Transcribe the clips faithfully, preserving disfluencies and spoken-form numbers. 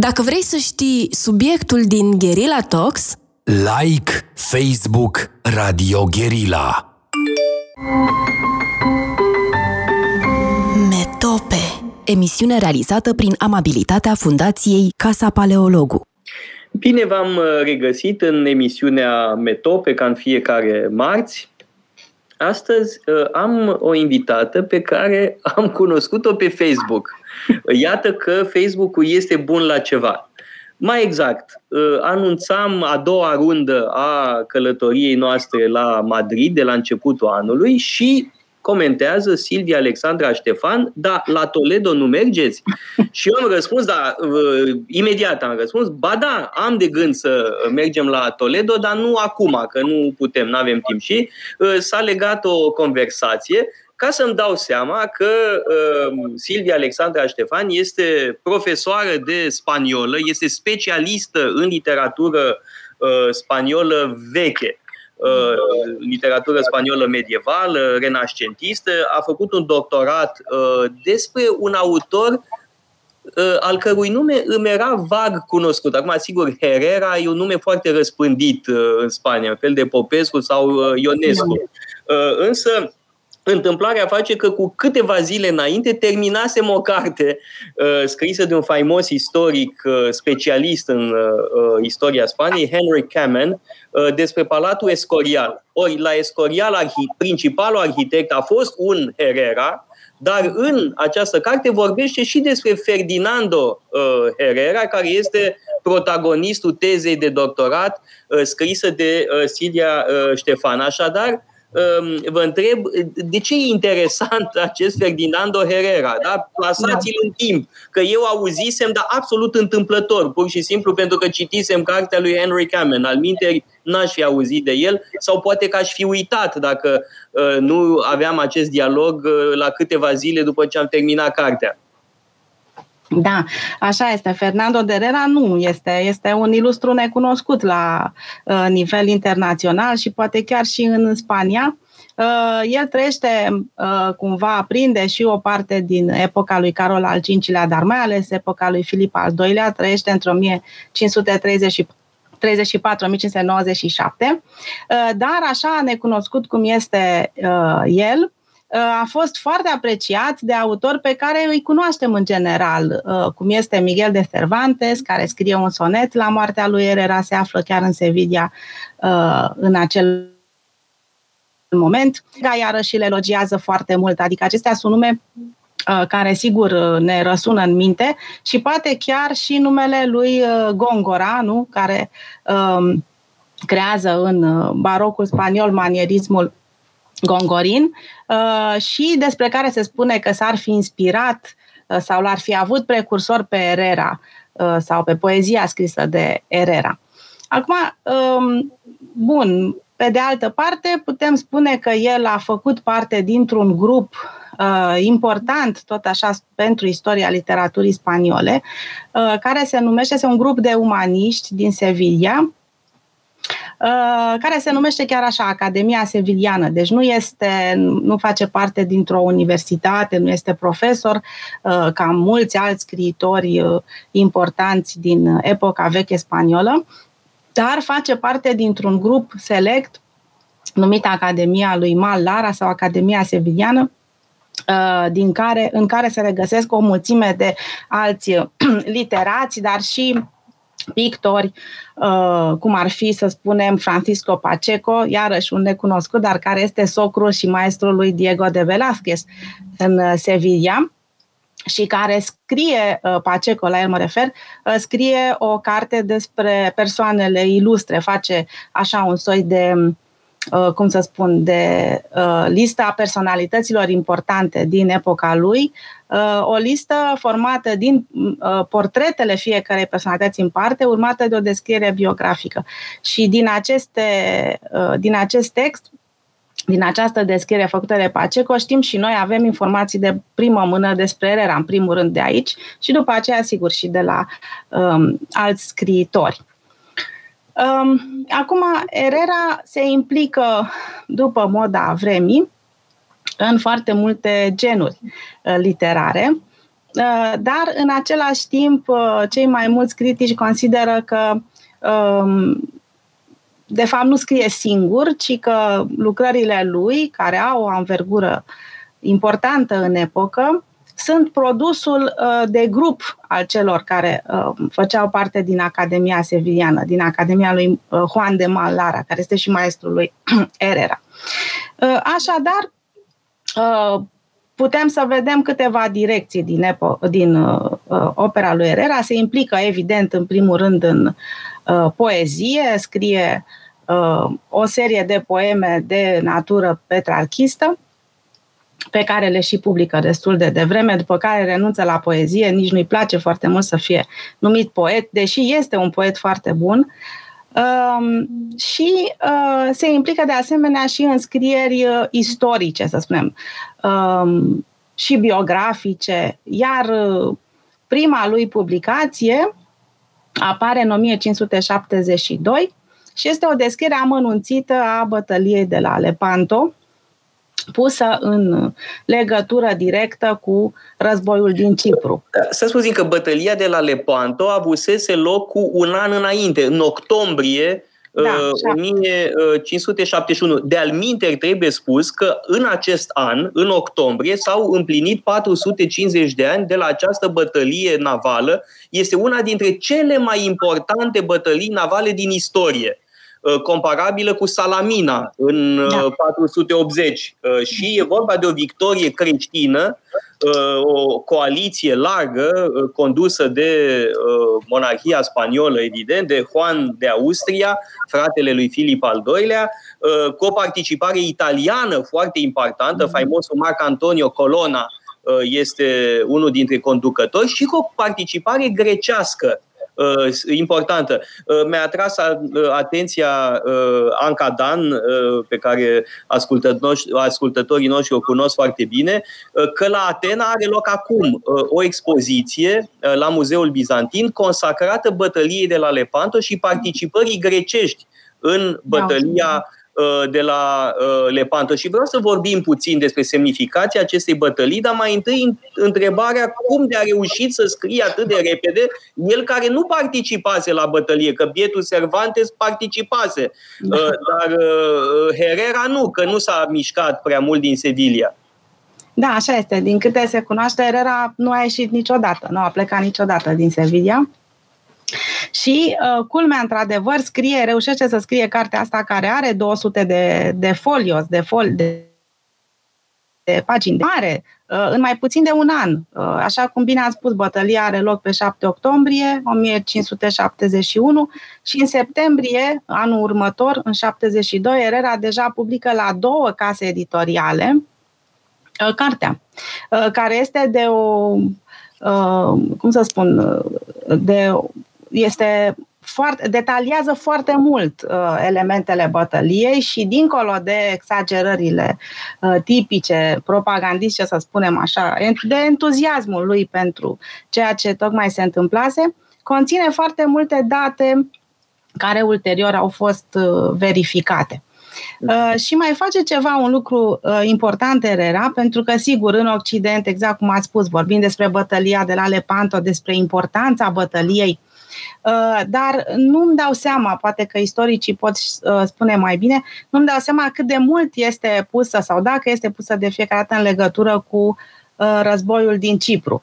Dacă vrei să știi subiectul din Guerilla Talks, like Facebook Radio Guerilla. Metope. Emisiune realizată prin amabilitatea Fundației Casa Paleologu. Bine v-am regăsit în emisiunea Metope, ca în fiecare marți. Astăzi am o invitată pe care am cunoscut-o pe Facebook. Iată că Facebook-ul este bun la ceva. Mai exact, anunțam a doua rundă a călătoriei noastre la Madrid de la începutul anului și comentează Silvia Alexandra Ștefan: da, la Toledo nu mergeți? Și eu am răspuns, da, imediat am răspuns, ba da, am de gând să mergem la Toledo, dar nu acum, că nu putem, nu avem timp. Și s-a legat o conversație, ca să-mi dau seama că uh, Silvia Alexandra Ștefan este profesoară de spaniolă, este specialistă în literatură uh, spaniolă veche, uh, literatură spaniolă medievală, renascentistă. A făcut un doctorat uh, despre un autor al cărui nume îmi era vag cunoscut. Acum, sigur, Herrera e un nume foarte răspândit în Spania, un fel de Popescu sau Ionescu. Uh, însă, întâmplarea face că cu câteva zile înainte terminasem o carte uh, scrisă de un faimos istoric uh, specialist în uh, istoria Spaniei, Henry Kamen, uh, despre Palatul Escorial. Ori la Escorial, arhi- principalul arhitect a fost un Herrera, dar în această carte vorbește și despre Ferdinando uh, Herrera, care este protagonistul tezei de doctorat uh, scrisă de uh, Silvia uh, Ștefan. Așadar, vă întreb, de ce e interesant acest Ferdinando Herrera? Da? Plasați-l în timp, că eu auzisem, dar absolut întâmplător, pur și simplu pentru că citisem cartea lui Henry Kamen. Altminteri, n-aș fi auzit de el, sau poate că aș fi uitat dacă nu aveam acest dialog la câteva zile după ce am terminat cartea. Da, așa este. Fernando de Herrera nu este, este un ilustru necunoscut la uh, nivel internațional și poate chiar și în Spania. Uh, el trăiește, uh, cumva prinde și o parte din epoca lui Carol al cincilea, dar mai ales epoca lui Filip al doilea, trăiește între o mie cinci sute treizeci și patru - o mie cinci sute nouăzeci și șapte, uh, dar așa necunoscut cum este uh, el, a fost foarte apreciat de autori pe care îi cunoaștem în general, cum este Miguel de Cervantes, care scrie un sonet la moartea lui Herrera, se află chiar în Sevilla în acel moment. Iarăși le elogiază foarte mult, adică acestea sunt nume care sigur ne răsună în minte și poate chiar și numele lui Gongora, nu? Care um, creează în barocul spaniol manierismul Gongorin și despre care se spune că s-ar fi inspirat sau l-ar fi avut precursor pe Herrera sau pe poezia scrisă de Herrera. Acum, bun, pe de altă parte putem spune că el a făcut parte dintr-un grup important, tot așa, pentru istoria literaturii spaniole, care se numește, este un grup de umaniști din Sevilla, care se numește chiar așa, Academia Seviliană. Deci nu este, nu face parte dintr-o universitate, nu este profesor, ca mulți alți scriitori importanți din epoca veche spaniolă, dar face parte dintr-un grup select numit Academia lui Mal Lara sau Academia Seviliană, din care, în care se regăsesc o mulțime de alți literați, dar și pictori, cum ar fi, să spunem, Francisco Pacheco, iarăși un necunoscut, dar care este socrul și maestrul lui Diego de Velázquez în Sevilla și care scrie, Pacheco, la el mă refer, scrie o carte despre persoanele ilustre, face așa un soi de, cum să spun, de lista personalităților importante din epoca lui, o listă formată din portretele fiecarei personalități în parte, urmată de o descriere biografică. Și din, aceste, din acest text, din această descriere făcută de Pacheco, știm și noi, avem informații de primă mână despre Herrera, în primul rând de aici, și după aceea, sigur, și de la um, alți scriitori. Um, acum, Herrera se implică, după moda vremii, în foarte multe genuri literare. Dar, în același timp, cei mai mulți critici consideră că, de fapt, nu scrie singur, ci că lucrările lui, care au o anvergură importantă în epocă, sunt produsul de grup al celor care făceau parte din Academia Seviliană, din Academia lui Juan de Mal Lara, care este și maestrul lui Herrera. Așadar, putem să vedem câteva direcții din, epo, din uh, opera lui Herrera. Se implică, evident, în primul rând în uh, poezie, scrie uh, o serie de poeme de natură petrarchistă, pe care le și publică destul de devreme, după care renunță la poezie, nici nu-i place foarte mult să fie numit poet, deși este un poet foarte bun. Uh, și uh, se implică de asemenea și în scrieri uh, istorice, să spunem, uh, și biografice, iar uh, prima lui publicație apare în o mie cinci sute șaptezeci și doi și este o descriere amănunțită a bătăliei de la Lepanto, pusă în legătură directă cu războiul din Cipru. Să spun că bătălia de la Lepanto avusese loc cu un an înainte, în octombrie da, uh, o mie cinci sute șaptezeci și unu. De-al minteri trebuie spus că în acest an, în octombrie, s-au împlinit patru sute cincizeci de ani de la această bătălie navală. Este una dintre cele mai importante bătălii navale din istorie, comparabilă cu Salamina în da. patru sute optzeci. Și e vorba de o victorie creștină, o coaliție largă condusă de monarhia spaniolă, evident, de Juan de Austria, fratele lui Filip al doilea, cu o participare italiană foarte importantă, faimosul Marco Antonio Colonna este unul dintre conducători, și cu o participare grecească importantă. Mi-a atras atenția Anca Dan, pe care ascultătorii noștri o cunosc foarte bine, că la Atena are loc acum o expoziție la Muzeul Bizantin consacrată bătăliei de la Lepanto și participării grecești în bătălia de la Lepanto. Și vreau să vorbim puțin despre semnificația acestei bătălii, dar mai întâi întrebarea cum de a reușit să scrie atât de repede el care nu participase la bătălie, că bietul Cervantes participase, dar Herrera nu, că nu s-a mișcat prea mult din Sevilla. Da, așa este. Din câte se cunoaște, Herrera nu a ieșit niciodată, nu a plecat niciodată din Sevilla. Și uh, culmea, într-adevăr, scrie, reușește să scrie cartea asta, care are două sute de, de folios, de, fol, de, de pagini de mare, uh, în mai puțin de un an. Uh, așa cum bine ați spus, bătălia are loc pe șapte octombrie o mie cinci sute șaptezeci și unu și în septembrie, anul următor, în șaptezeci și doi, Herrera deja publică la două case editoriale uh, cartea, uh, care este de o... Uh, cum să spun... de este foarte, detaliază foarte mult uh, elementele bătăliei și dincolo de exagerările uh, tipice, propagandistice, să spunem așa, de entuziasmul lui pentru ceea ce tocmai se întâmplase, conține foarte multe date care ulterior au fost uh, verificate. Uh, și mai face ceva, un lucru uh, important Herrera, pentru că sigur în Occident, exact cum ați spus, vorbim despre bătălia de la Lepanto, despre importanța bătăliei, uh, dar nu-mi dau seama, poate că istoricii pot uh, spune mai bine, nu-mi dau seama cât de mult este pusă sau dacă este pusă de fiecare dată în legătură cu uh, războiul din Cipru,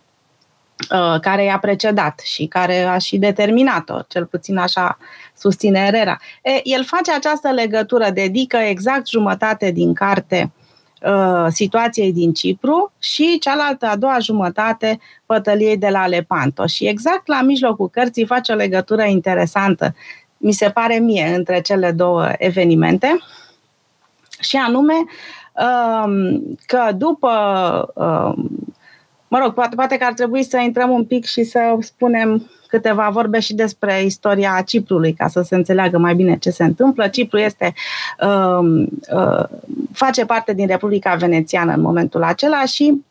uh, care i-a precedat și care a și determinat-o, cel puțin așa susține Herrera. E, el face această legătură, dedică exact jumătate din carte uh, situației din Cipru și cealaltă, a doua jumătate, bătăliei de la Lepanto. Și exact la mijlocul cărții face o legătură interesantă, mi se pare mie, între cele două evenimente, și anume uh, că după... Uh, mă rog, poate, poate că ar trebui să intrăm un pic și să spunem câteva vorbe și despre istoria Ciprului, ca să se înțeleagă mai bine ce se întâmplă. Cipru este, uh, uh, face parte din Republica Venețiană în momentul acela și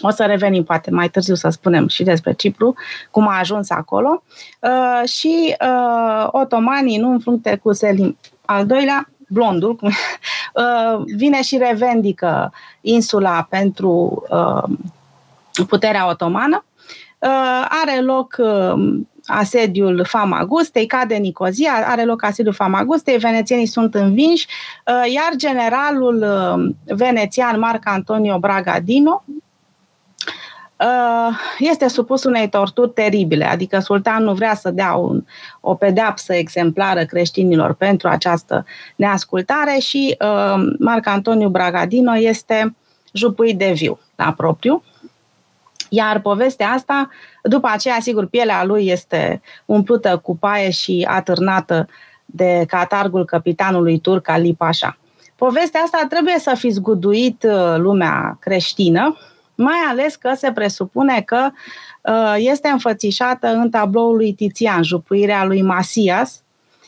o să revenim poate mai târziu să spunem și despre Cipru, cum a ajuns acolo. Uh, și uh, otomanii, nu în frunte cu Selim al doilea, blondul, cum, uh, vine și revendică insula pentru... Uh, puterea otomană. Are loc asediul Famagustei, cade Nicozia, are loc asediul Famagustei, venețienii sunt învinși, iar generalul venețian Marco Antonio Bragadino este supus unei torturi teribile, adică sultanul vrea să dea un, o pedeapsă exemplară creștinilor pentru această neascultare și uh, Marco Antonio Bragadino este jupuit de viu, la propriu. Iar povestea asta, după aceea, sigur, pielea lui este umplută cu paie și atârnată de catargul capitanului turc Ali Pașa. Povestea asta trebuie să fi zguduit lumea creștină, mai ales că se presupune că uh, este înfățișată în tabloul lui Tizian, jupuirea lui Marsias,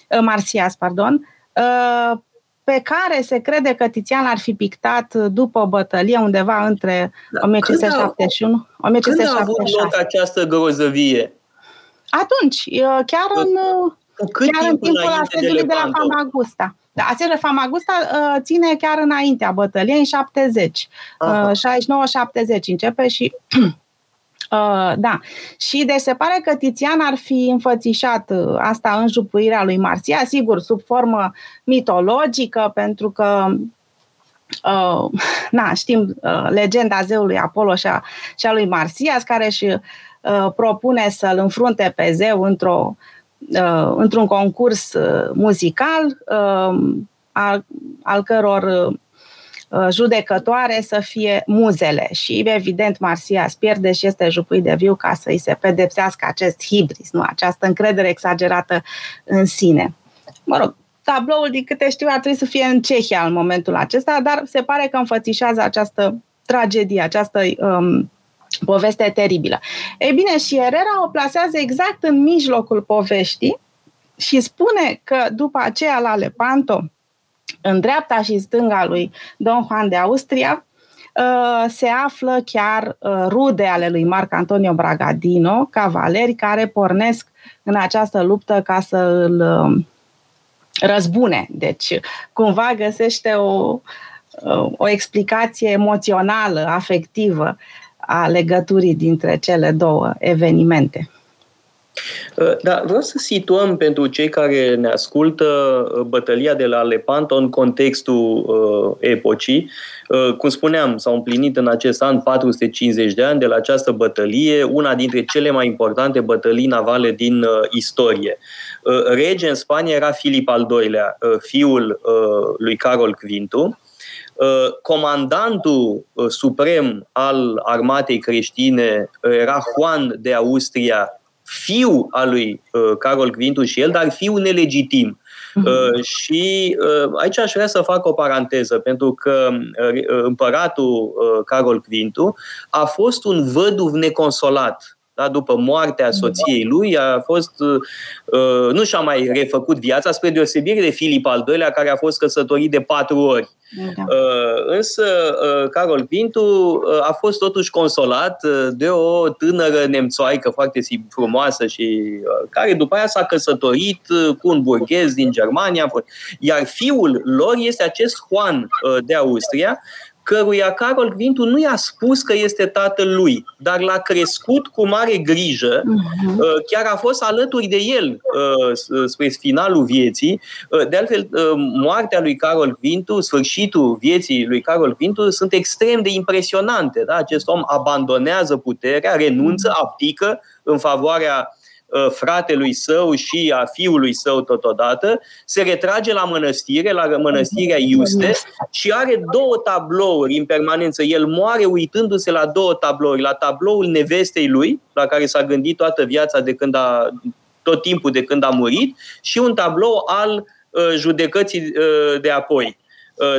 uh, Marsias pardon, uh, pe care se crede că Tizian l-ar fi pictat după o bătălie undeva între da, o mie cinci sute șaptezeci și unu. Când a avut loc această grozăvie? Atunci, uh, chiar în, uh, chiar timp în timpul asediului de la Famagusta. Da, asediul Famagusta uh, ține chiar înaintea bătăliei, în șaptezeci. Uh, șaizeci și nouă șaptezeci începe și... Uh, da. Și deci se pare că Tizian ar fi înfățișat uh, asta în jupuirea lui Marsia, sigur, sub formă mitologică, pentru că uh, na, știm uh, legenda zeului Apollo și a, și a lui Marsias, care își uh, propune să-l înfrunte pe zeu într-o într-un concurs muzical al, al căror judecătoare să fie muzele și evident Marsias pierde și este jupuit de viu ca să îi se pedepsească acest hibris, nu? Această încredere exagerată în sine. Mă rog, tabloul, din câte știu, ar trebui să fie în Cehia în momentul acesta, dar se pare că înfățișează această tragedie, această um, poveste teribilă. Ei bine, și Herrera o plasează exact în mijlocul poveștii și spune că după aceea la Lepanto, în dreapta și stânga lui Don Juan de Austria, se află chiar rude ale lui Marco Antonio Bragadino, cavaleri care pornesc în această luptă ca să îl răzbune. Deci, cumva găsește o, o explicație emoțională, afectivă a legăturii dintre cele două evenimente. Da, vreau să situăm pentru cei care ne ascultă bătălia de la Lepanto în contextul uh, epocii. Uh, cum spuneam, s-au împlinit în acest an patru sute cincizeci de ani de la această bătălie, una dintre cele mai importante bătălii navale din uh, istorie. Uh, rege în Spania era Filip al doilea, uh, fiul uh, lui Carol Quintu. Comandantul suprem al armatei creștine era Juan de Austria, fiul al lui Carol Quintu și el, dar fiul nelegitim. Mm-hmm. Și aici aș vrea să fac o paranteză, pentru că împăratul Carol Quintu a fost un văduv neconsolat. Da, după moartea soției lui, a fost, uh, nu și-a mai refăcut viața, spre deosebire de Filip al doilea, care a fost căsătorit de patru ori. Da. Uh, însă, uh, Carol Quintu a fost totuși consolat de o tânără nemțoaică foarte frumoasă și uh, care după aia s-a căsătorit cu un burghez din Germania. Iar fiul lor este acest Juan uh, de Austria, căruia Carol Quintu nu i-a spus că este tatăl lui, dar l-a crescut cu mare grijă, uh-huh. Chiar a fost alături de el spre finalul vieții. De altfel, moartea lui Carol Quintu, sfârșitul vieții lui Carol Quintu, sunt extrem de impresionante. Da? Acest om abandonează puterea, renunță, abdică în favoarea fratelui său și a fiului său totodată, se retrage la mănăstire, la mănăstirea Iuste și are două tablouri în permanență. El moare uitându-se la două tablouri, la tabloul nevestei lui, la care s-a gândit toată viața, de când a, tot timpul de când a murit, și un tablou al uh, judecății uh, de apoi.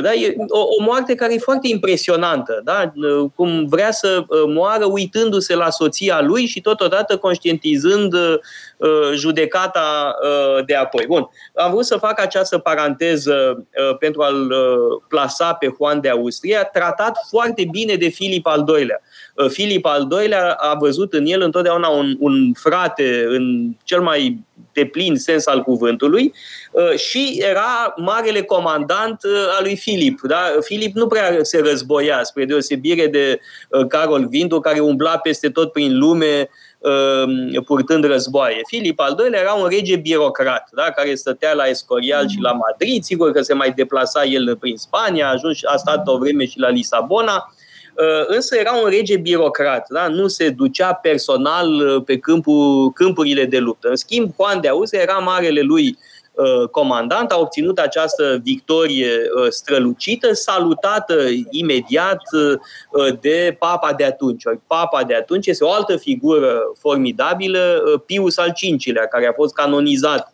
Da, e o, o moarte care e foarte impresionantă, da? Cum vrea să moară uitându-se la soția lui și totodată conștientizând uh, judecata uh, de apoi. Bun, am vrut să fac această paranteză uh, pentru a-l uh, plasa pe Juan de Austria, tratat foarte bine de Filip al doilea. Uh, Filip al doilea a văzut în el întotdeauna un, un frate în cel mai deplin sens al cuvântului, și era marele comandant al lui Filip. Da? Filip nu prea se războia, spre deosebire de Carol Quintu, care umbla peste tot prin lume purtând războaie. Filip al doilea era un rege birocrat, da? Care stătea la Escorial și la Madrid, sigur că se mai deplasa el prin Spania, a ajuns, a stat o vreme și la Lisabona, însă era un rege birocrat, da? Nu se ducea personal pe câmpul, câmpurile de luptă. În schimb, Juan de Austria era marele lui comandant, a obținut această victorie strălucită, salutată imediat de papa de atunci. Papa de atunci este o altă figură formidabilă, Pius al cincilea, care a fost canonizat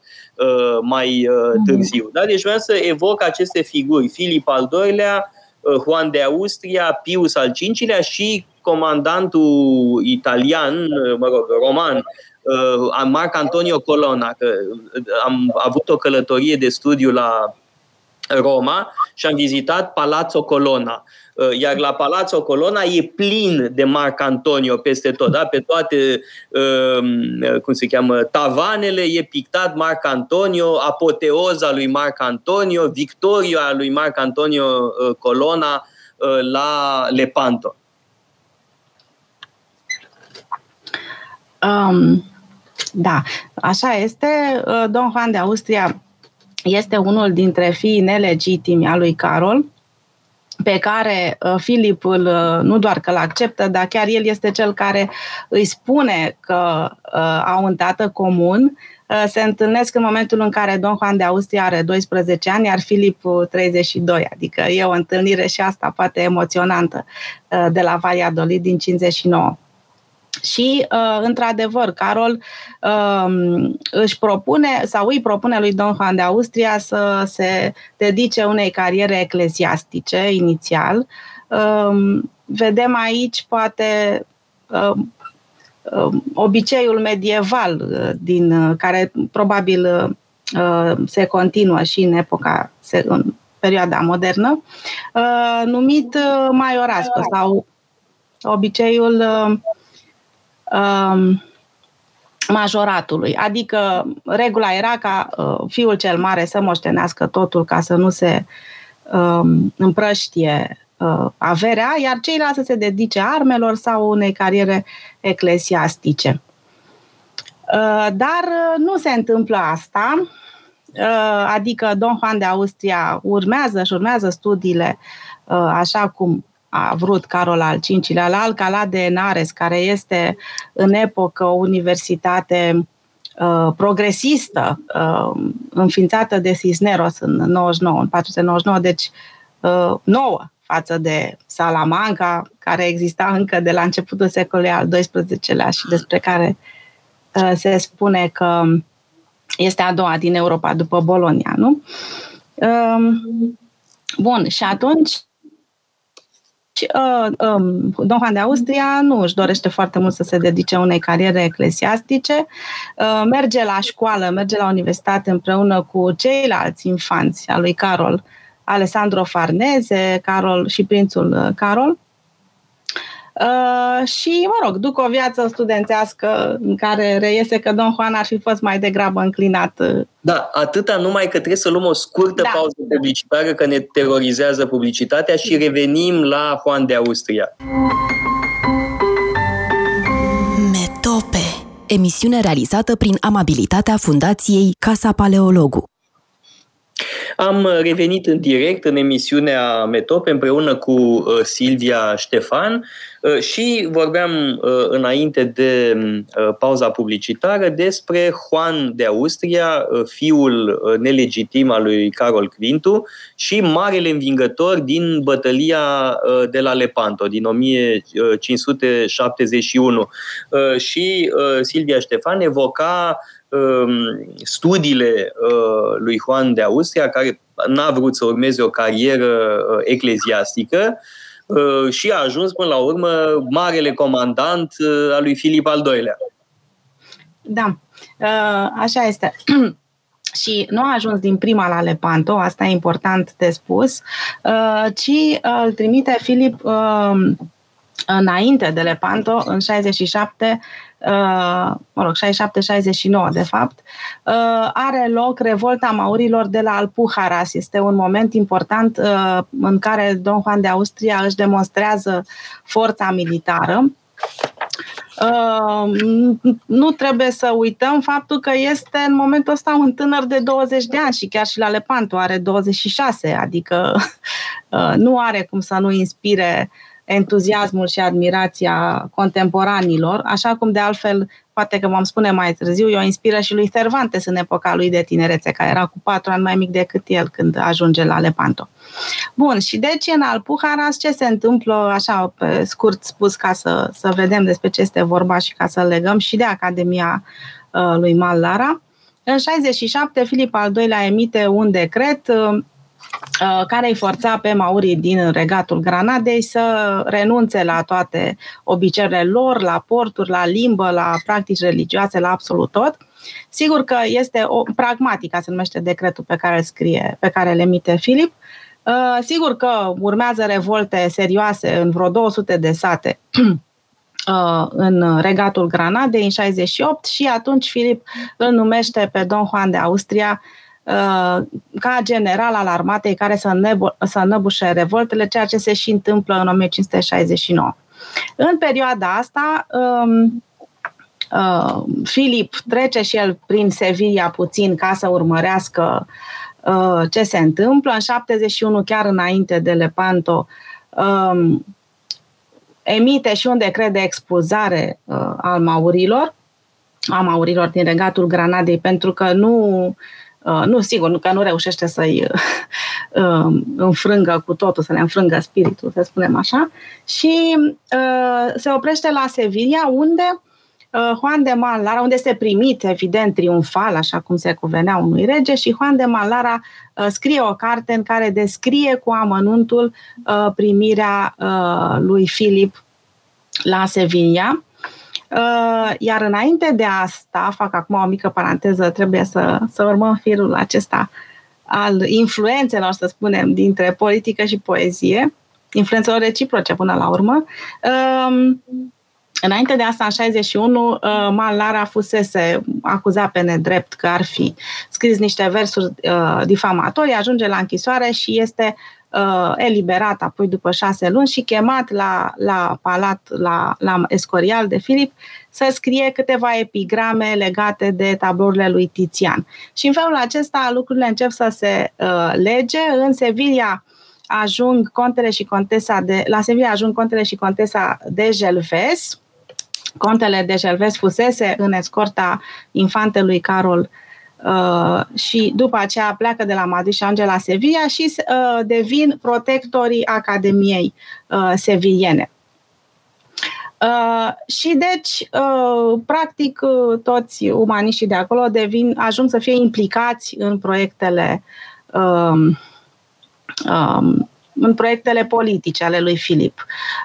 mai târziu. Da? Deci vreau să evoc aceste figuri, Filip al doilea, Juan de Austria, Pius al cincilea și comandantul italian, mă rog, roman, Marco Antonio Colonna. Că am avut o călătorie de studiu la Roma și am vizitat Palazzo Colonna. Iar la Palazzo Colonna e plin de Marco Antonio peste tot. Da? Pe toate, cum se cheamă, tavanele e pictat Marco Antonio, apoteoza lui Marco Antonio, victoria lui Marco Antonio Colonna la Lepanto. Um, da, așa este. Don Juan de Austria este unul dintre fiii nelegitimi a lui Carol, pe care Filip îl, nu doar că îl acceptă, dar chiar el este cel care îi spune că uh, au un tată comun. Uh, se întâlnesc în momentul în care Don Juan de Austria are doisprezece ani, iar Filip treizeci și doi, adică e o întâlnire și asta poate emoționantă, uh, de la Valladolid din cincizeci și nouă. Și, uh, într-adevăr, Carol uh, își propune sau îi propune lui Don Juan de Austria să se dedice unei cariere ecleziastice inițial. Uh, vedem aici, poate, uh, uh, obiceiul medieval, uh, din, uh, care probabil uh, se continuă și în epoca, se, în perioada modernă, uh, numit uh, maiorasco sau obiceiul... Uh, majoratului. Adică regula era ca fiul cel mare să moștenească totul ca să nu se împrăștie averea, iar ceilalți să se dedice armelor sau unei cariere eclesiastice. Dar nu se întâmplă asta, adică Don Juan de Austria urmează și urmează studiile așa cum a vrut Carol al cincilea la Alcalá de Henares, care este în epocă o universitate uh, progresistă, uh, înființată de Cisneros în nouăzeci și nouă, în patru sute nouăzeci și nouă, deci uh, nouă față de Salamanca, care exista încă de la începutul secolului al doisprezecelea și despre care uh, se spune că este a doua din Europa după Bologna, nu? Uh, bun, și atunci Don Juan de Austria nu își dorește foarte mult să se dedice unei cariere eclesiastice, merge la școală, merge la universitate împreună cu ceilalți infanți al lui Carol, Alessandro Farnese, Carol și prințul Carol, și, mă rog, duc o viață studențească în care reiese că Don Juan ar fi fost mai degrabă înclinat. Da, atâta numai că trebuie să luăm o scurtă da. pauză publicitară, că ne terorizează publicitatea, și revenim la Juan de Austria. Metope, emisiune realizată prin amabilitatea Fundației Casa Paleologu. Am revenit în direct în emisiunea Metope împreună cu Silvia Ștefan și vorbeam înainte de pauza publicitară despre Juan de Austria, fiul nelegitim al lui Carol Quintu și marele învingător din Bătălia de la Lepanto din o mie cinci sute șaptezeci și unu. Și Silvia Ștefan evoca studiile lui Juan de Austria, care n-a vrut să urmeze o carieră ecleziastică și a ajuns până la urmă marele comandant al lui Filip al doilea-lea. Da, așa este. Și nu a ajuns din prima la Lepanto, asta e important de spus, ci îl trimite Filip înainte de Lepanto, în șaizeci și șapte, mă rog, șaizeci și șapte șaizeci și nouă de fapt, are loc revolta maurilor de la Alpujarras. Este un moment important în care Don Juan de Austria își demonstrează forța militară. Uh, nu trebuie să uităm faptul că este în momentul ăsta un tânăr de douăzeci de ani și chiar și la Lepanto are douăzeci și șase, adică uh, nu are cum să nu inspire entuziasmul și admirația contemporanilor, așa cum de altfel, poate că vom spune mai târziu, eu inspiră și lui Cervantes în epoca lui de tinerețe, care era cu patru ani mai mic decât el când ajunge la Lepanto. Bun, și deci în Alpujarras ce se întâmplă, așa pe scurt spus, ca să, să vedem despre ce este vorba și ca să legăm și de Academia uh, lui Mal Lara. În șaizeci și șapte, Filip al doilea emite un decret uh, care îi forța pe maurii din Regatul Granadei să renunțe la toate obiceiurile lor, la porturi, la limbă, la practici religioase, la absolut tot. Sigur că este o pragmatică, se numește decretul pe care îl scrie, pe care îl emite Filip. Sigur că urmează revolte serioase în vreo două sute de sate în Regatul Granadei în șaizeci și opt și atunci Filip îl numește pe Don Juan de Austria ca general al armatei care să, înnebu- să înnăbușe revoltele, ceea ce se și întâmplă în o mie cinci sute șaizeci și nouă. În perioada asta, um, uh, Filip trece și el prin Sevilla puțin ca să urmărească uh, ce se întâmplă. În șaptezeci și unu, chiar înainte de Lepanto, um, emite și un decret de expulzare uh, al maurilor, a maurilor din Regatul Granadei, pentru că nu... Nu, sigur, că nu reușește să-i înfrângă cu totul, să le înfrângă spiritul, să spunem așa, și se oprește la Sevilla, unde Juan de Mal Lara, unde este primit, evident, triumfal, așa cum se cuvenea unui rege, și Juan de Mal Lara scrie o carte în care descrie cu amănuntul primirea lui Filip la Sevilla. Iar înainte de asta, fac acum o mică paranteză, trebuie să, să urmăm firul acesta al influențelor, să spunem, dintre politică și poezie, influențelor reciproce până la urmă. Înainte de asta, în șaizeci și unu, Mal Lara fusese acuzat pe nedrept că ar fi scris niște versuri difamatorii, ajunge la închisoare și este eliberat apoi după șase luni și chemat la, la palat, la, la Escorial de Filip să scrie câteva epigrame legate de tablourile lui Tizian. Și în felul acesta lucrurile încep să se uh, lege. În Sevilla ajung contele și contesa de, la Sevilla ajung contele și contesa de Gelves. Contele de Gelves fusese în escorta infantelui Carol Uh, și după aceea pleacă de la Madrid și ajunge la Sevilla și uh, devin protectorii Academiei uh, seviliene. Uh, și deci, uh, practic, uh, toți umaniștii de acolo devin, ajung să fie implicați în proiectele um, um, în proiectele politice ale lui Filip.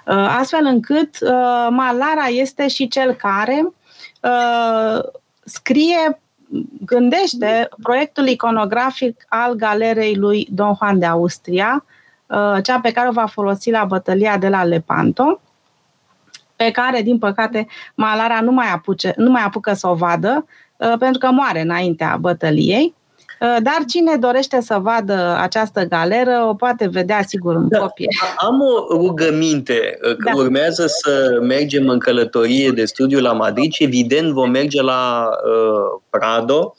Uh, astfel încât uh, Mal Lara este și cel care uh, scrie gândește proiectul iconografic al galerei lui Don Juan de Austria, cea pe care o va folosi la bătălia de la Lepanto, pe care, din păcate, Mal Lara nu mai, apuce, nu mai apucă să o vadă, pentru că moare înaintea bătăliei. Dar cine dorește să vadă această galeră, o poate vedea, sigur, în da, copie. Am o rugăminte, că da. urmează să mergem în călătorie de studiu la Madrid și, evident, vom merge la uh, Prado,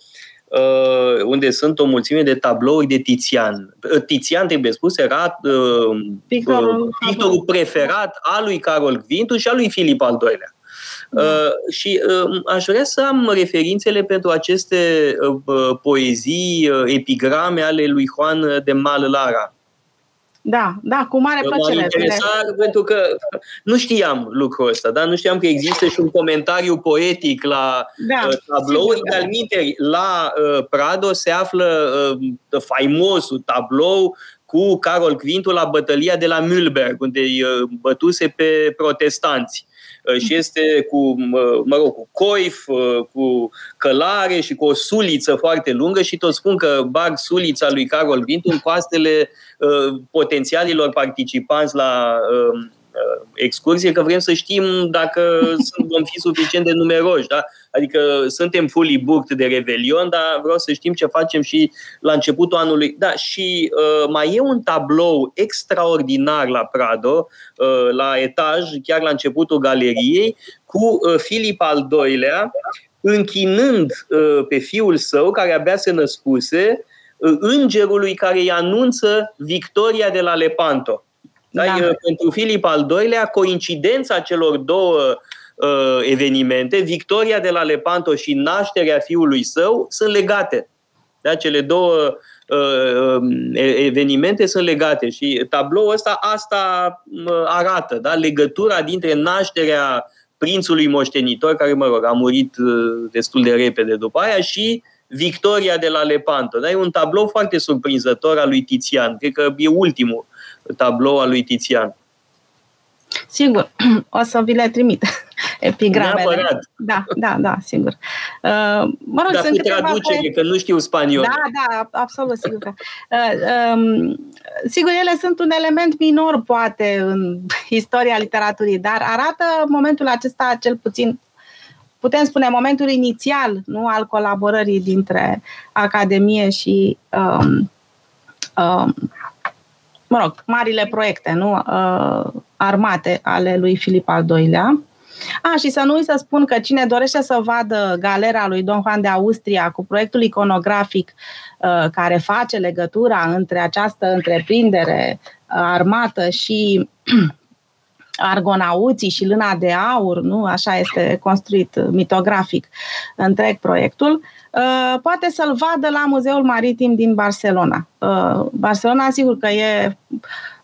uh, unde sunt o mulțime de tablouri de Tizian. Tizian, trebuie spus, era uh, pictorul, pictorul preferat al lui Carol Quintu și al lui Filip al doilea. Uh, și uh, aș vrea să am referințele pentru aceste uh, poezii, uh, epigrame ale lui Juan de Mal Lara. Da, da, cu mare plăcere. Interesant, pentru că nu știam lucrul ăsta, dar nu știam că există și un comentariu poetic la da, uh, tablouri. Dar minteri, la uh, Prado se află uh, faimosul tablou cu Carol Quintu la bătălia de la Mühlberg, unde îi uh, bătuse pe protestanți. Și este cu, mă rog, cu coif, cu călare și cu o suliță foarte lungă și tot spun că bag sulița lui Carol Quintu în coastele uh, potențialilor participanți la uh, excursie, că vrem să știm dacă vom fi suficient de numeroși. Da? Adică suntem fully booked de Revelion, dar vreau să știm ce facem și la începutul anului. Da, și uh, mai e un tablou extraordinar la Prado, uh, la etaj, chiar la începutul galeriei, cu uh, Filip al doilea, închinând uh, pe fiul său, care abia se născuse, uh, îngerului care îi anunță victoria de la Lepanto. Da? Da. Uh, pentru Filip al doilea, coincidența celor două uh, evenimente, victoria de la Lepanto și nașterea fiului său, sunt legate. Da? Cele două uh, evenimente sunt legate și tabloul ăsta asta uh, arată, da? Legătura dintre nașterea prințului moștenitor, care, mă rog, a murit destul de repede după aia, și victoria de la Lepanto. Da? E un tablou foarte surprinzător al lui Tizian. Cred că e ultimul tablou al lui Tizian. Sigur, o să vi le trimit epigramele. Da, da, da, sigur. Uh, mă rog, dar sunt câteva traducere, poe... că nu știu spaniol. Da, da, absolut, sigur. Că. Uh, um, sigur, ele sunt un element minor, poate, în istoria literaturii, dar arată momentul acesta, cel puțin, putem spune, momentul inițial, nu, al colaborării dintre Academie și... Um, um, mă rog, marile proiecte, nu, uh, armate ale lui Filip al doilea. A, și să nu uit să spun că cine dorește să vadă galera lui Don Juan de Austria cu proiectul iconografic uh, care face legătura între această întreprindere armată și argonauții și lâna de aur, nu? Așa este construit mitografic întreg proiectul, uh, poate să-l vadă la Muzeul Maritim din Barcelona. Uh, Barcelona, sigur că e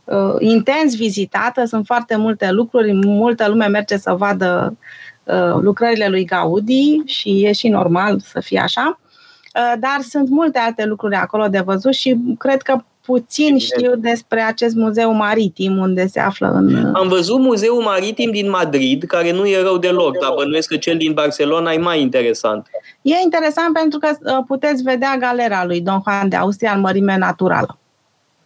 uh, intens vizitată, sunt foarte multe lucruri, multă lume merge să vadă uh, lucrările lui Gaudi și e și normal să fie așa, uh, dar sunt multe alte lucruri acolo de văzut și cred că puțin știu despre acest muzeu maritim unde se află în... Am văzut muzeul maritim din Madrid, care nu e rău deloc, dar bănuiesc că cel din Barcelona e mai interesant. E interesant pentru că puteți vedea galera lui Don Juan de Austria în mărime naturală.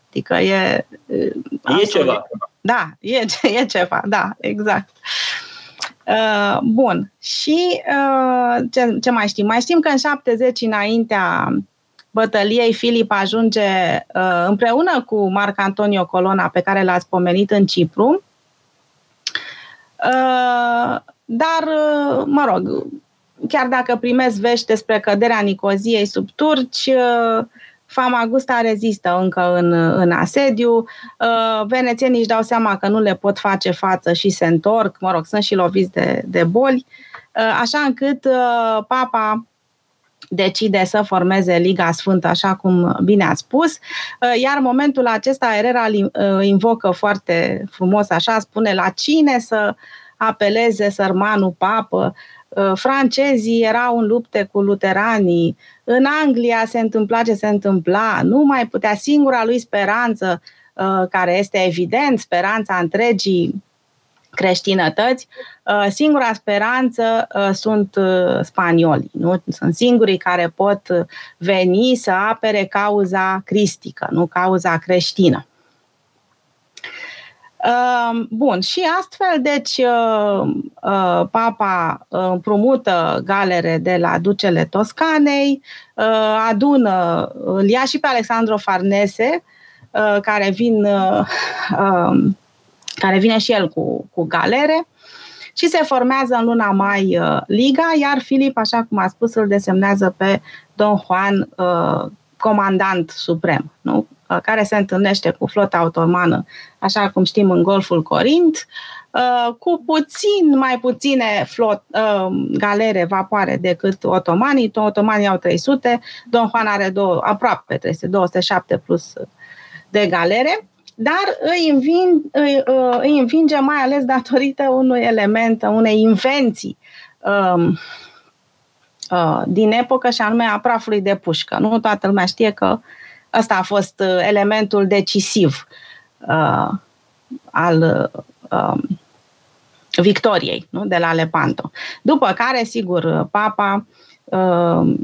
Adică e... E absolut. Ceva. Da, e, e ceva, da, exact. Uh, bun. Și uh, ce, ce mai știm? Mai știm că în șaptezeci înaintea bătăliei, Filip ajunge uh, împreună cu Marco Antonio Colonna, pe care l-ați pomenit, în Cipru. Uh, dar, uh, mă rog, chiar dacă primesc vești despre căderea Nicoziei sub turci, uh, Famagusta rezistă încă în, în asediu. Uh, venețienii își dau seama că nu le pot face față și se întorc. Mă rog, sunt și loviți de, de boli. Uh, așa încât uh, papa decide să formeze Liga Sfântă, așa cum bine ați spus, iar momentul acesta Herrera îl invocă foarte frumos, așa, spune la cine să apeleze sărmanul papă. Francezii erau în lupte cu luteranii, în Anglia se întâmpla ce se întâmpla, nu mai putea, singura lui speranță, care este evident speranța întregii creștinătăți, singura speranță sunt spaniolii, nu? Sunt singurii care pot veni să apere cauza cristică, nu, cauza creștină. Bun, și astfel, deci, papa împrumută galere de la ducele Toscanei, adună, îl ia și pe Alexandro Farnese, care vin... care vine și el cu, cu galere, și se formează în luna mai uh, Liga, iar Filip, așa cum a spus, îl desemnează pe Don Juan uh, comandant suprem, nu? Uh, care se întâlnește cu flota otomană, așa cum știm, în Golful Corint, uh, cu puțin, mai puține flot, uh, galere, vapoare decât otomanii. Otomanii au trei sute, Don Juan are două, aproape trei sute, două sute șapte plus de galere, dar îi, învin, îi, îi învinge mai ales datorită unui element, unei invenții um, uh, din epocă, și anume a prafului de pușcă. Nu toată lumea știe că ăsta a fost elementul decisiv uh, al uh, victoriei, nu? De la Lepanto. După care, sigur, papa... Uh,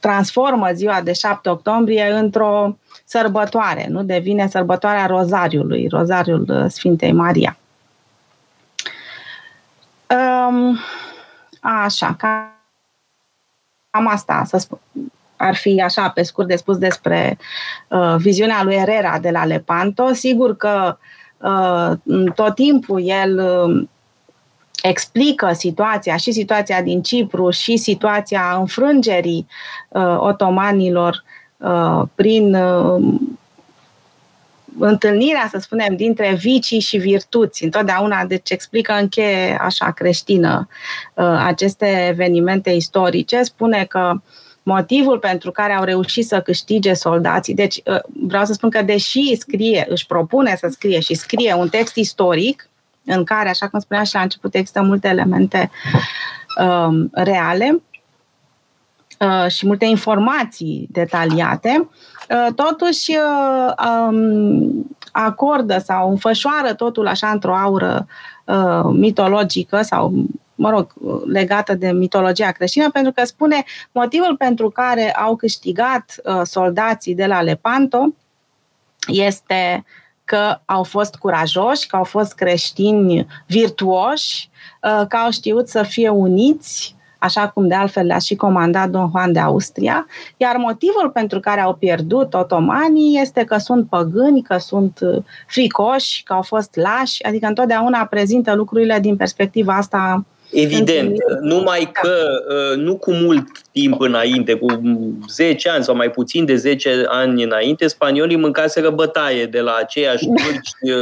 transformă ziua de șapte octombrie într-o sărbătoare, nu? Devine sărbătoarea Rozariului, Rozariul Sfintei Maria. Um, așa, cam asta să spun. Ar fi așa, pe scurt de spus, despre uh, viziunea lui Herrera de la Lepanto. Sigur că uh, tot timpul el uh, explică situația, și situația din Cipru, și situația înfrângerii uh, otomanilor uh, prin uh, întâlnirea, să spunem, dintre vicii și virtuți. Întotdeauna, deci, explică în cheie așa creștină uh, aceste evenimente istorice. Spune că motivul pentru care au reușit să câștige soldații, deci vreau să spun că deși scrie, își propune să scrie și scrie un text istoric în care, așa cum spuneam și la început, există multe elemente uh, reale uh, și multe informații detaliate, uh, totuși uh, um, acordă sau înfășoară totul așa într-o aură uh, mitologică sau, mă rog, legată de mitologia creștină, pentru că spune motivul pentru care au câștigat uh, soldații de la Lepanto este că au fost curajoși, că au fost creștini virtuoși, uh, că au știut să fie uniți, așa cum de altfel le-a și comandat Don Juan de Austria, iar motivul pentru care au pierdut otomanii este că sunt păgâni, că sunt fricoși, că au fost lași, adică întotdeauna prezintă lucrurile din perspectiva asta. Evident, numai că nu cu mult timp înainte, cu zece ani sau mai puțin de zece ani înainte, spaniolii mâncaseră bătaie de la aceiași turci.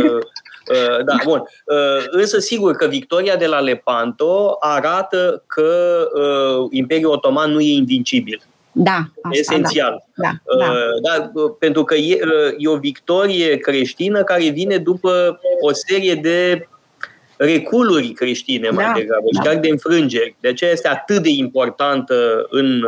Da, bun. Însă sigur că victoria de la Lepanto arată că Imperiul Otoman nu e invincibil. Da, asta, esențial. Da, da, da. Dar, pentru că e, e o victorie creștină care vine după o serie de reculuri creștine, mai da, degrabă, da. Și chiar de înfrângeri. De aceea este atât de importantă în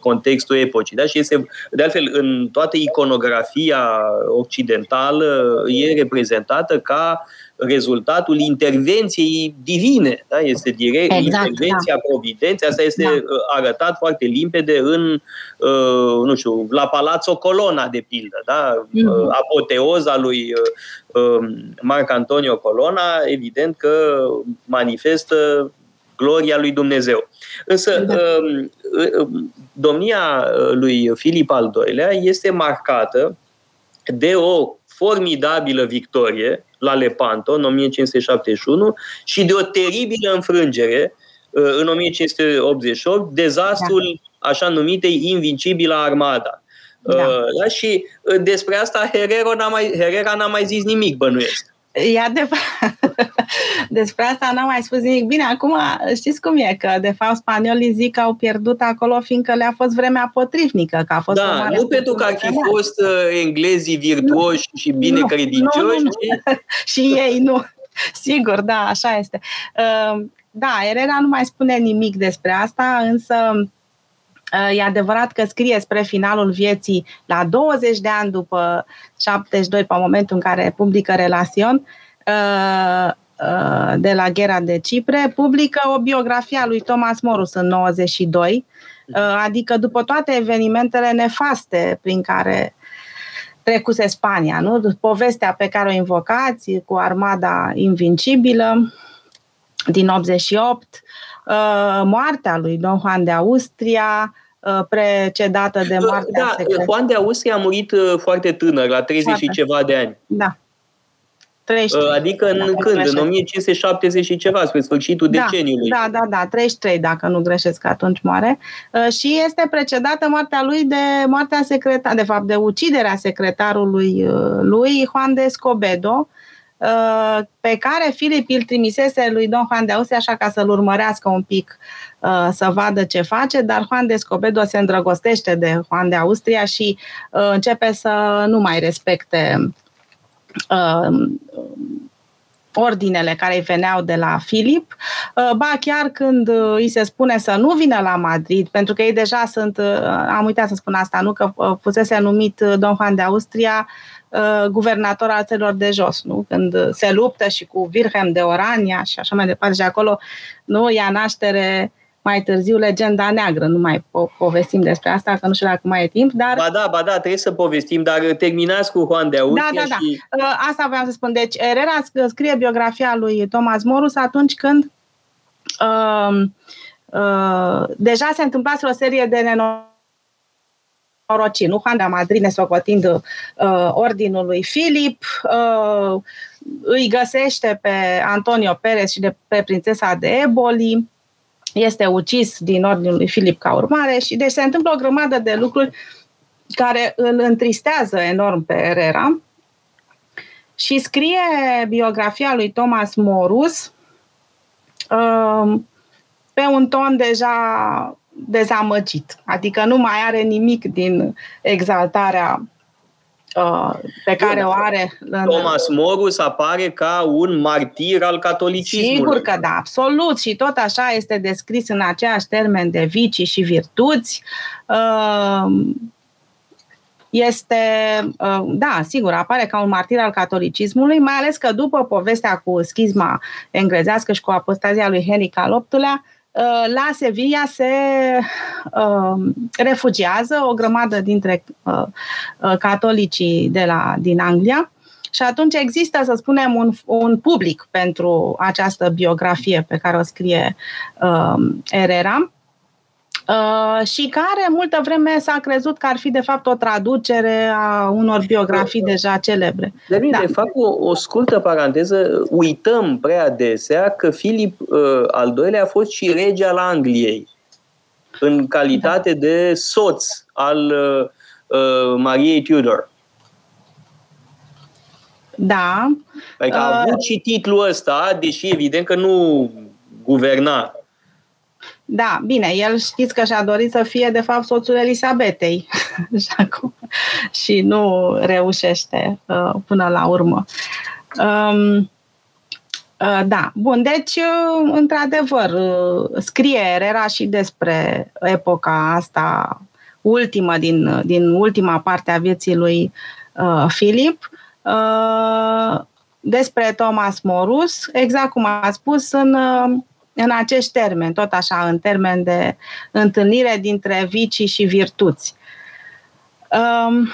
contextul epocii. Da? Și este, de altfel, în toată iconografia occidentală e reprezentată ca rezultatul intervenției divine. Da? Este direct exact, intervenția da. Providenței. Asta este da. Arătat foarte limpede în, nu știu, la Palazzo Colonna, de pildă. Da? Mm. Apoteoza lui Marco Antonio Colonna, evident că manifestă gloria lui Dumnezeu. Însă, da. domnia lui Filip al doilea este marcată de o formidabilă victorie la Lepanto în o mie cinci sute șaptezeci și unu și de o teribilă înfrângere în o mie cinci sute optzeci și opt, dezastrul da. Așa numitei invincibilă armada. Da. Da? Și despre asta Herrera n-a mai, Herrera n-a mai zis nimic, bănuiesc. Ia de fapt, despre asta n-am mai spus nimic. Bine, acum știți cum e, că de fapt spaniolii zic că au pierdut acolo fiindcă le-a fost vremea potrivnică. Că a fost da, o nu pentru că ar fi fost uh, englezii virtuoși nu, și bine nu, credincioși. Nu, nu, nu. Și ei nu. Sigur, da, așa este. Uh, da, Herrera nu mai spune nimic despre asta, însă e adevărat că scrie spre finalul vieții, la douăzeci de ani după șaptezeci și doi, pe momentul în care publică Relațion de la Ghera de Cipre, publică o biografie a lui Thomas Morus în nouăzeci și doi, adică după toate evenimentele nefaste prin care trecuse Spania, nu? Povestea pe care o invocați cu armada invincibilă din optzeci și opt, moartea lui Don Juan de Austria, precedată de moartea da, secretă. Juan de Austria a murit foarte tânăr, la treizeci și ceva de ani. Da. treizeci și trei, adică în când? În o mie cinci sute șaptezeci și ceva, spre sfârșitul da, deceniului. Da, da, da, treizeci și trei, dacă nu greșesc, atunci moare. Și este precedată moartea lui de moartea secretă, de fapt de uciderea secretarului lui, Juan de Escobedo, pe care Filip îl trimisese lui Don Juan de Austria așa ca să-l urmărească un pic, să vadă ce face, dar Juan de Escobedo se îndrăgostește de Juan de Austria și începe să nu mai respecte ordinele care îi veneau de la Filip, ba chiar când îi se spune să nu vină la Madrid, pentru că ei deja sunt, am uitat să spun asta, nu, că fusese numit Don Juan de Austria guvernator al țărilor de jos, nu? Când se luptă și cu Wilhelm de Orania și așa mai departe, și acolo nu ia naștere mai târziu Legenda Neagră. Nu mai po- povestim despre asta, că nu știu dacă mai e timp. Dar... Ba da, ba da, trebuie să povestim, dar terminați cu Juan de Austria. Da, da, da. Și... Asta vreau să spun. Deci Herrera scrie biografia lui Thomas Morus atunci când uh, uh, deja se întâmplase o serie de nenorociri. Nu Juan de Madrid, nesocotind uh, ordinul lui Filip, uh, îi găsește pe Antonio Perez și de, pe prințesa de Eboli, este ucis din ordinul lui Filip ca urmare și deci se întâmplă o grămadă de lucruri care îl întristează enorm pe Herrera și scrie biografia lui Thomas Morus uh, pe un ton deja dezamăgit, adică nu mai are nimic din exaltarea uh, pe care Bun, o are. Thomas în... Morus apare ca un martir al catolicismului. Sigur că da, absolut, și tot așa este descris în aceeași termen de vicii și virtuți. Uh, este, uh, da, sigur, apare ca un martir al catolicismului, mai ales că după povestea cu schizma englezească și cu apostazia lui Henry al optulea, la Sevilla se uh, refugiază o grămadă dintre uh, catolicii de la, din Anglia și atunci există, să spunem, un, un public pentru această biografie pe care o scrie uh, Herrera uh, și care multă vreme s-a crezut că ar fi de fapt o traducere a unor biografii deja celebre. De, bine, da. de fapt, o, o scurtă paranteză, uităm prea adesea că Filip uh, al doilea a fost și rege al Angliei, în calitate da. de soț al uh, Mariei Tudor. Da. Adică a avut uh, și titlul ăsta, deși evident că nu guverna. Da, bine, el știți că și-a dorit să fie de fapt soțul Elisabetei și, acum, și nu reușește uh, până la urmă. Um, uh, da, bun, deci uh, într-adevăr uh, scrie Herrera și despre epoca asta ultimă din, din ultima parte a vieții lui uh, Filip. Uh, despre Thomas Morus, exact cum a spus în... Uh, în acești termeni, tot așa, în termen de întâlnire dintre vicii și virtuți. Um,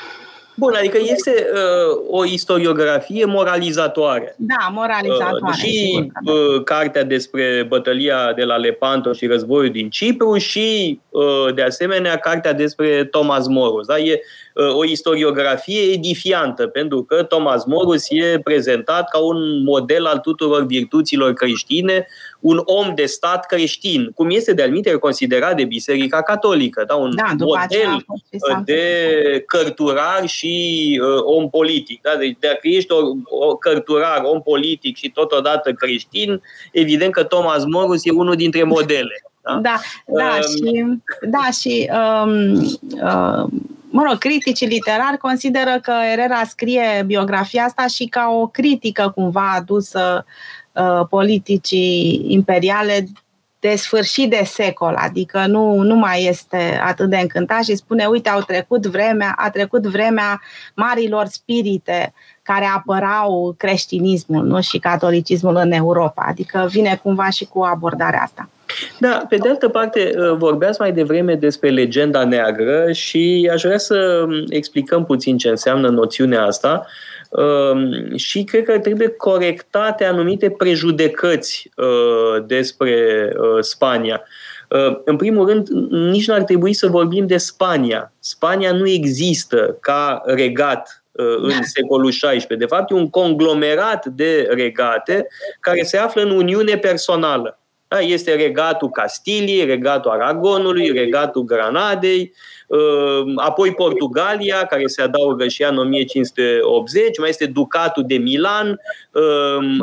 Bun, adică este uh, o istoriografie moralizatoare. Da, moralizatoare. Uh, și uh, cartea despre bătălia de la Lepanto și războiul din Cipru și, uh, de asemenea, cartea despre Thomas Morus. Da? E uh, o istoriografie edifiantă, pentru că Thomas Morus e prezentat ca un model al tuturor virtuților creștine, un om de stat creștin, cum este de altminteri considerat de Biserica Catolică, da? un da, model de cărturar și uh, om politic. Da? Deci dacă ești o, o cărturar, om politic și totodată creștin, evident că Thomas Morus e unul dintre modele. Da, da, da um, și... Da, și um, uh, mă rog, criticii literari consideră că Herrera scrie biografia asta și ca o critică cumva adusă politicii imperiale de sfârșit de secol, adică nu, nu mai este atât de încântat și spune, uite, au trecut vremea, a trecut vremea marilor spirite care apărau creștinismul, nu, și catolicismul în Europa, adică vine cumva și cu abordarea asta. Da, pe de altă parte, vorbeați mai devreme despre Legenda Neagră și aș vrea să explicăm puțin ce înseamnă noțiunea asta și cred că trebuie corectate anumite prejudecăți despre Spania. În primul rând, nici nu ar trebui să vorbim de Spania. Spania nu există ca regat în secolul șaisprezece. De fapt, e un conglomerat de regate care se află în uniune personală. Da, este regatul Castiliei, regatul Aragonului, regatul Granadei, apoi Portugalia, care se adaugă și în o mie cinci sute optzeci, mai este Ducatul de Milan,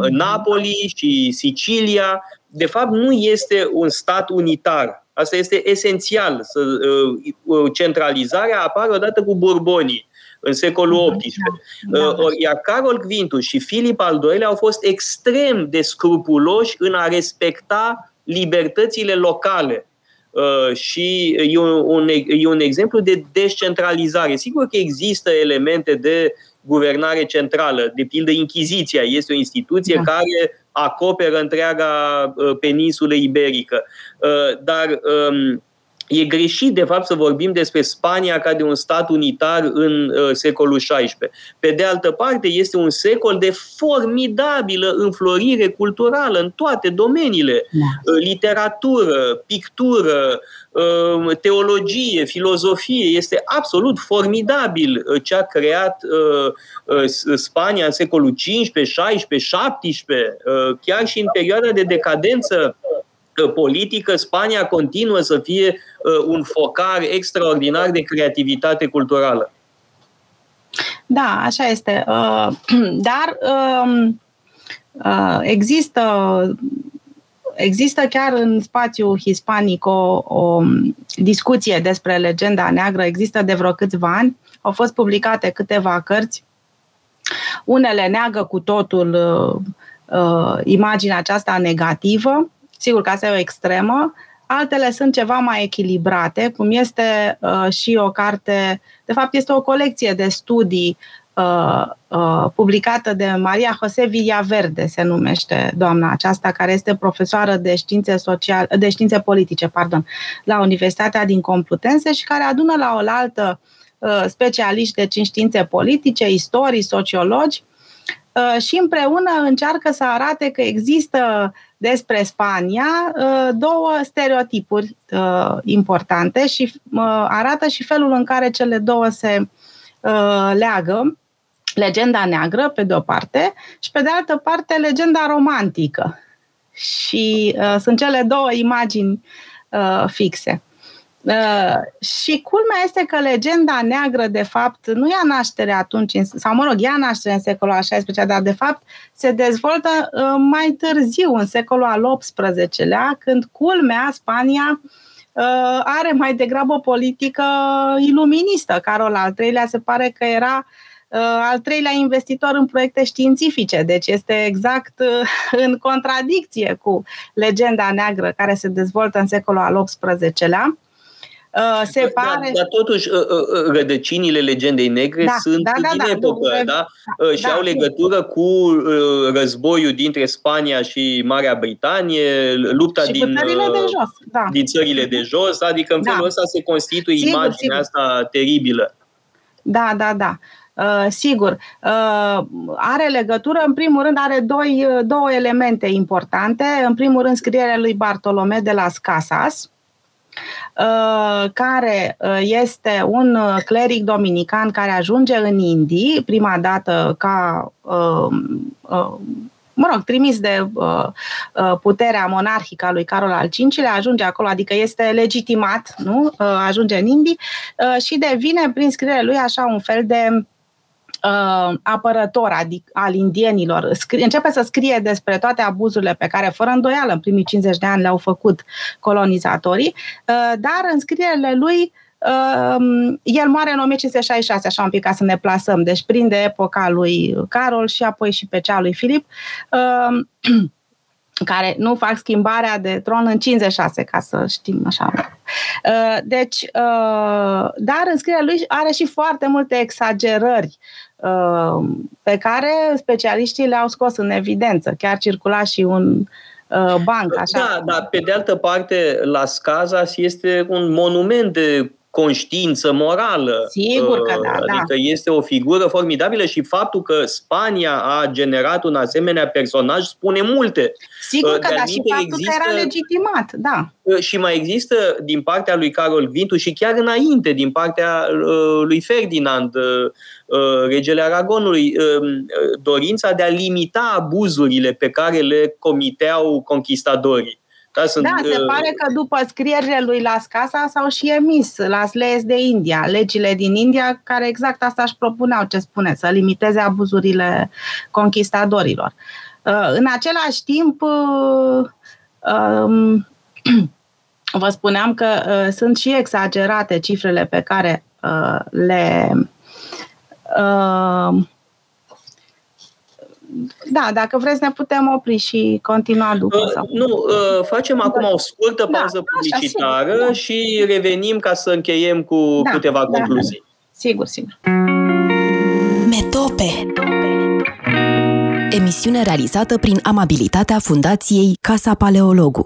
Napoli și Sicilia. De fapt, nu este un stat unitar. Asta este esențial. Centralizarea apare odată cu Borbonii, în secolul optsprezece. Da, da, da. Iar Carol Quintu și Filip al doilea au fost extrem de scrupuloși în a respecta libertățile locale. Și e un, e un exemplu de descentralizare. Sigur că există elemente de guvernare centrală. De pildă, Inchiziția este o instituție da. care acoperă întreaga peninsulă iberică. Dar e greșit, de fapt, să vorbim despre Spania ca de un stat unitar în secolul șaisprezece. Pe de altă parte, este un secol de formidabilă înflorire culturală în toate domeniile. Da. Literatură, pictură, teologie, filozofie. Este absolut formidabil ce a creat Spania în secolul cincisprezece, șaisprezece, șaptesprezece. Chiar și în perioada de decadență politică, Spania continuă să fie un focar extraordinar de creativitate culturală. Da, așa este. Dar există Există chiar în spațiul hispanic o, o discuție despre legenda neagră, există de vreo câțiva ani, au fost publicate câteva cărți, unele neagă cu totul uh, imaginea aceasta negativă, sigur că asta e o extremă, altele sunt ceva mai echilibrate, cum este uh, și o carte, de fapt este o colecție de studii Uh, uh, publicată de Maria José Villaverde, se numește doamna aceasta, care este profesoară de științe, social, de științe politice pardon, la Universitatea din Complutense și care adună la oaltă uh, specialiști de științe politice, istorii, sociologi uh, și împreună încearcă să arate că există despre Spania uh, două stereotipuri uh, importante și uh, arată și felul în care cele două se uh, leagă. Legenda neagră, pe de-o parte, și pe de altă parte legenda romantică. Și uh, sunt cele două imagini uh, fixe. Uh, și culmea este că legenda neagră, de fapt, nu ia naștere atunci, sau mă rog, ia naștere în secolul al șaisprezecelea, dar de fapt se dezvoltă uh, mai târziu, în secolul al optsprezecelea, când culmea Spania uh, are mai degrabă o politică iluministă. Carol al treilea se pare că era al treilea investitor în proiecte științifice, deci este exact în contradicție cu legenda neagră care se dezvoltă în secolul al optsprezecelea. Se da, pare... Dar totuși rădăcinile legendei negre da, sunt da, da, din da, epocă, da, da? Da, și da, au legătură cu războiul dintre Spania și Marea Britanie, lupta din, țările de jos, da. din țările de jos, adică în felul da. ăsta se constituie sigur, imaginea sigur. asta teribilă. Da, da, da. Uh, sigur, uh, are legătură, în primul rând are doi, două elemente importante. În primul rând scrierea lui Bartolome de la las Casas, uh, care este un cleric dominican care ajunge în Indii, prima dată ca, uh, uh, mă rog, trimis de uh, uh, puterea monarhică a lui Carol al cincilea, ajunge acolo, adică este legitimat, nu? Uh, ajunge în Indii uh, și devine prin scrierea lui așa un fel de apărător adic, al indienilor. Scrie, începe să scrie despre toate abuzurile pe care, fără îndoială, în primii cincizeci de ani le-au făcut colonizatorii, dar în scrierile lui el moare în o mie cinci sute șaizeci și șase, așa un pic ca să ne plasăm, deci prinde epoca lui Carol și apoi și pe cea lui Filip, care nu fac schimbarea de tron în cincizeci și șase, ca să știm așa. Deci, dar în scrierea lui are și foarte multe exagerări pe care specialiștii le-au scos în evidență. Chiar circula și un banc, așa. Da, dar pe de altă parte, Las Casas este un monument de conștiință morală. Sigur că da, adică da. este o figură formidabilă și faptul că Spania a generat un asemenea personaj spune multe. Sigur că da, și faptul există, că era legitimat, da. Și mai există din partea lui Carol Quintu și chiar înainte, din partea lui Ferdinand, regele Aragonului, dorința de a limita abuzurile pe care le comiteau conquistadorii. Da, sunt, da, se pare că după scrierile lui Las Casas s-au și emis las leyes de India, legile din India, care exact asta își propuneau, ce spune, să limiteze abuzurile conquistadorilor. În același timp, vă spuneam că sunt și exagerate cifrele pe care le... Da, dacă vreți ne putem opri și continua după. Uh, nu, uh, facem acum o scurtă pauză da, publicitară așa, sigur, și revenim ca să încheiem cu da, câteva concluzii. Da, da. Sigur, sigur. Metop emisiune realizată prin amabilitatea Fundației Casa Paleologu.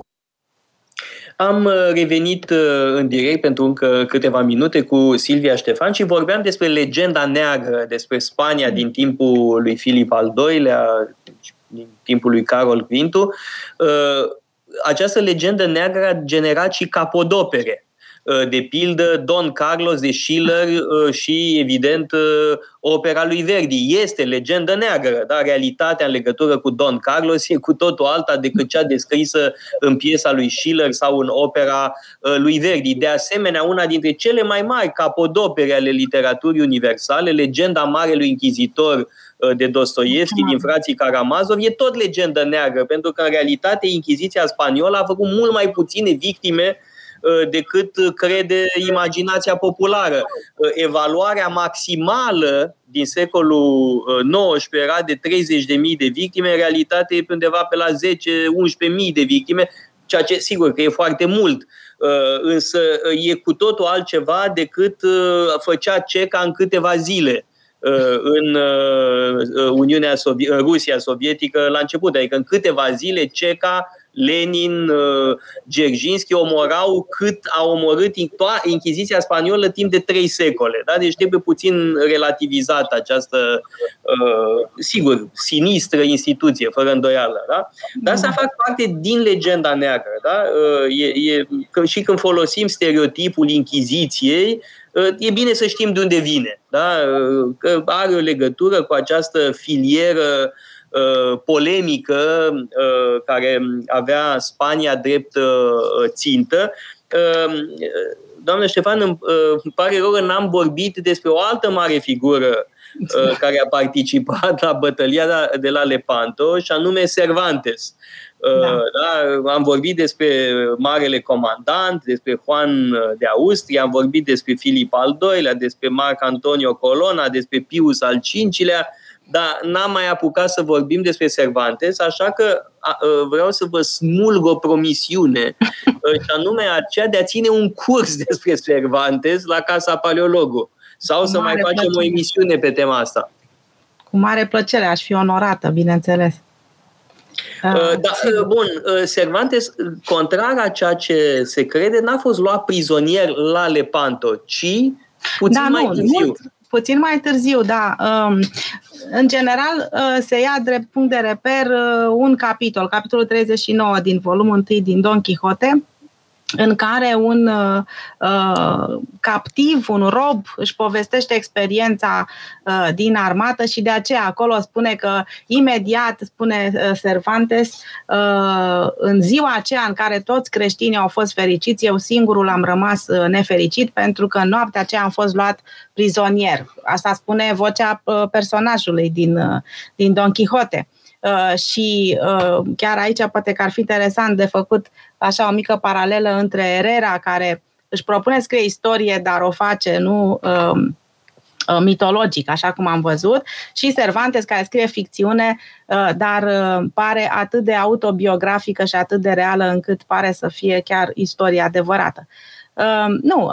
Am revenit în direct pentru încă câteva minute cu Silvia Ștefan și vorbeam despre legenda neagră, despre Spania din timpul lui Filip al doilea, din timpul lui Carol Quintu. Această legendă neagră a generat și capodopere, de pildă Don Carlos de Schiller și, evident, opera lui Verdi. Este legendă neagră, dar realitatea în legătură cu Don Carlos e cu totul alta decât cea descrisă în piesa lui Schiller sau în opera lui Verdi. De asemenea, una dintre cele mai mari capodopere ale literaturii universale, legenda Marelui Închizitor de Dostoievski din Frații Karamazov, e tot legendă neagră, pentru că, în realitate, Inchiziția Spaniola a făcut mult mai puține victime decât crede imaginația populară. Evaluarea maximală din secolul nouăsprezece era de treizeci de mii de victime, în realitate e undeva pe la zece unsprezece mii de victime, ceea ce sigur că e foarte mult, însă e cu totul altceva decât făcea Ceca în câteva zile în Uniunea Sovi- în Rusia sovietică la început. Adică în câteva zile Ceca, Lenin, Dzeržinski omorau cât a omorât Inchiziția Spaniolă timp de trei secole. Da? Deci trebuie puțin relativizată această, uh, sigur, sinistră instituție, fără îndoială. Da? Dar asta fac parte din legenda neagră. Da? E, e, și când folosim stereotipul Inchiziției, e bine să știm de unde vine. Da? Că are o legătură cu această filieră polemică care avea Spania drept țintă. Doamne Ștefan, îmi pare rău că n-am vorbit despre o altă mare figură care a participat la Bătălia de la Lepanto, și anume Cervantes. Da. Da, am vorbit despre Marele Comandant, despre Juan de Austria, am vorbit despre Filip al doilea, despre Marco Antonio Colonna, despre Pius al cincilea, dar n-am mai apucat să vorbim despre Cervantes, așa că a, vreau să vă smulg o promisiune, și anume aceea de a ține un curs despre Cervantes la Casa Paleologu. Sau să mai facem plăcere. O emisiune pe tema asta. Cu mare plăcere, aș fi onorată, bineînțeles. Da, bun, Cervantes, contrar a ceea ce se crede, n-a fost luat prizonier la Lepanto, ci puțin da, mai nu, târziu. Mult, puțin mai târziu, da. În general, se ia drept punct de reper un capitol, capitolul treizeci și nouă din volumul unu din Don Quixote, în care un uh, captiv, un rob, își povestește experiența uh, din armată și de aceea acolo spune că imediat, spune uh, Cervantes, uh, în ziua aceea în care toți creștinii au fost fericiți, eu singurul am rămas uh, nefericit pentru că în noaptea aceea am fost luat prizonier. Asta spune vocea uh, personajului din, uh, din Don Quixote. Uh, și uh, chiar aici poate că ar fi interesant de făcut așa o mică paralelă între Herrera, care își propune să scrie istorie, dar o face nu uh, mitologic, așa cum am văzut, și Cervantes, care scrie ficțiune, uh, dar uh, pare atât de autobiografică și atât de reală încât pare să fie chiar istorie adevărată. Uh, nu,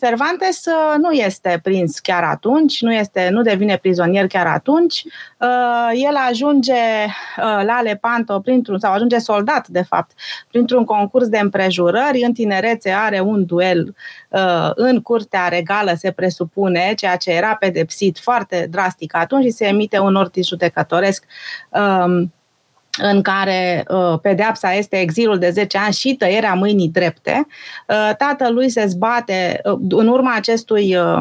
Cervantes uh, nu este prins chiar atunci, nu, este, nu devine prizonier chiar atunci. Uh, el ajunge uh, la Lepanto, printr-un, sau ajunge soldat, de fapt, printr-un concurs de împrejurări. În tinerețe are un duel uh, în curtea regală, se presupune, ceea ce era pedepsit foarte drastic atunci și se emite un ordin judecătoresc uh, în care uh, pedeapsa este exilul de zece ani și tăierea mâinii drepte. Uh, tatălui se zbate uh, în urma acestui, uh,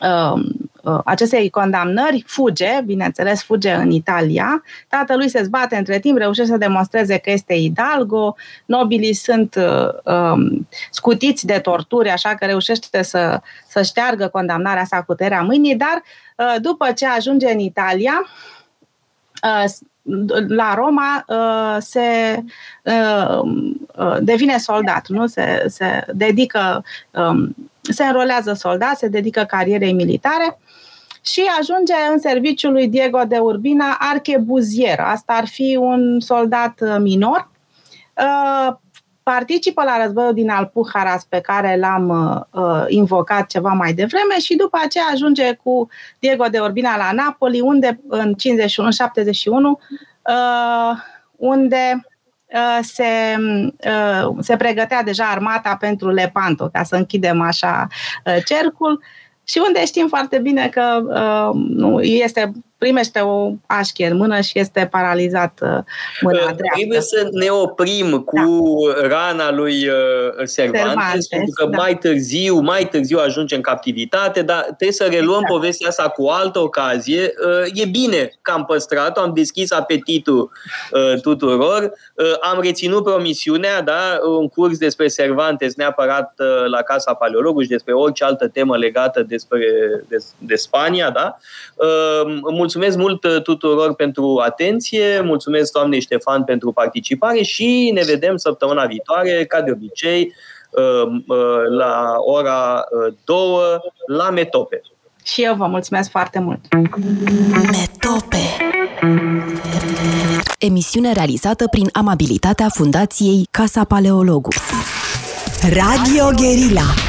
uh, uh, acestei condamnări, fuge, bineînțeles, fuge în Italia. Tatălui se zbate între timp, reușește să demonstreze că este hidalgo, nobilii sunt uh, uh, scutiți de torturi, așa că reușește să, să șteargă condamnarea sa cu tăierea mâinii, dar uh, după ce ajunge în Italia, uh, la Roma se devine soldat, nu? Se, se dedică, se înrolează soldat, se dedică carierei militare și ajunge în serviciul lui Diego de Urbina archebuzier. Asta ar fi un soldat minor, participă la războiul din Alpujarras pe care l-am uh, invocat ceva mai devreme și după aceea ajunge cu Diego de Urbina la Napoli, unde în cincizeci și unu șaptezeci și unu uh, unde uh, se, uh, se pregătea deja armata pentru Lepanto, ca să închidem așa uh, cercul. Și unde știm foarte bine că uh, nu, este, primește o așchie în mână și este paralizat uh, mâna dreaptă. Trebuie să ne oprim cu da. rana lui uh, Cervantes, pentru că da. mai târziu, mai târziu ajunge în captivitate, dar trebuie să reluăm exact. povestea asta cu altă ocazie. Uh, e bine că am păstrat-o, am deschis apetitul uh, tuturor, uh, am reținut promisiunea, da? Un curs despre Cervantes neapărat uh, la Casa Paleologu și despre orice altă temă legată de Despre, de, de Spania, da? Mulțumesc mult tuturor pentru atenție, mulțumesc doamnei Ștefan pentru participare și ne vedem săptămâna viitoare, ca de obicei, la ora două, la Metope. Și eu vă mulțumesc foarte mult! Metope. Emisiune realizată prin amabilitatea Fundației Casa Paleologu. Radio Guerilla.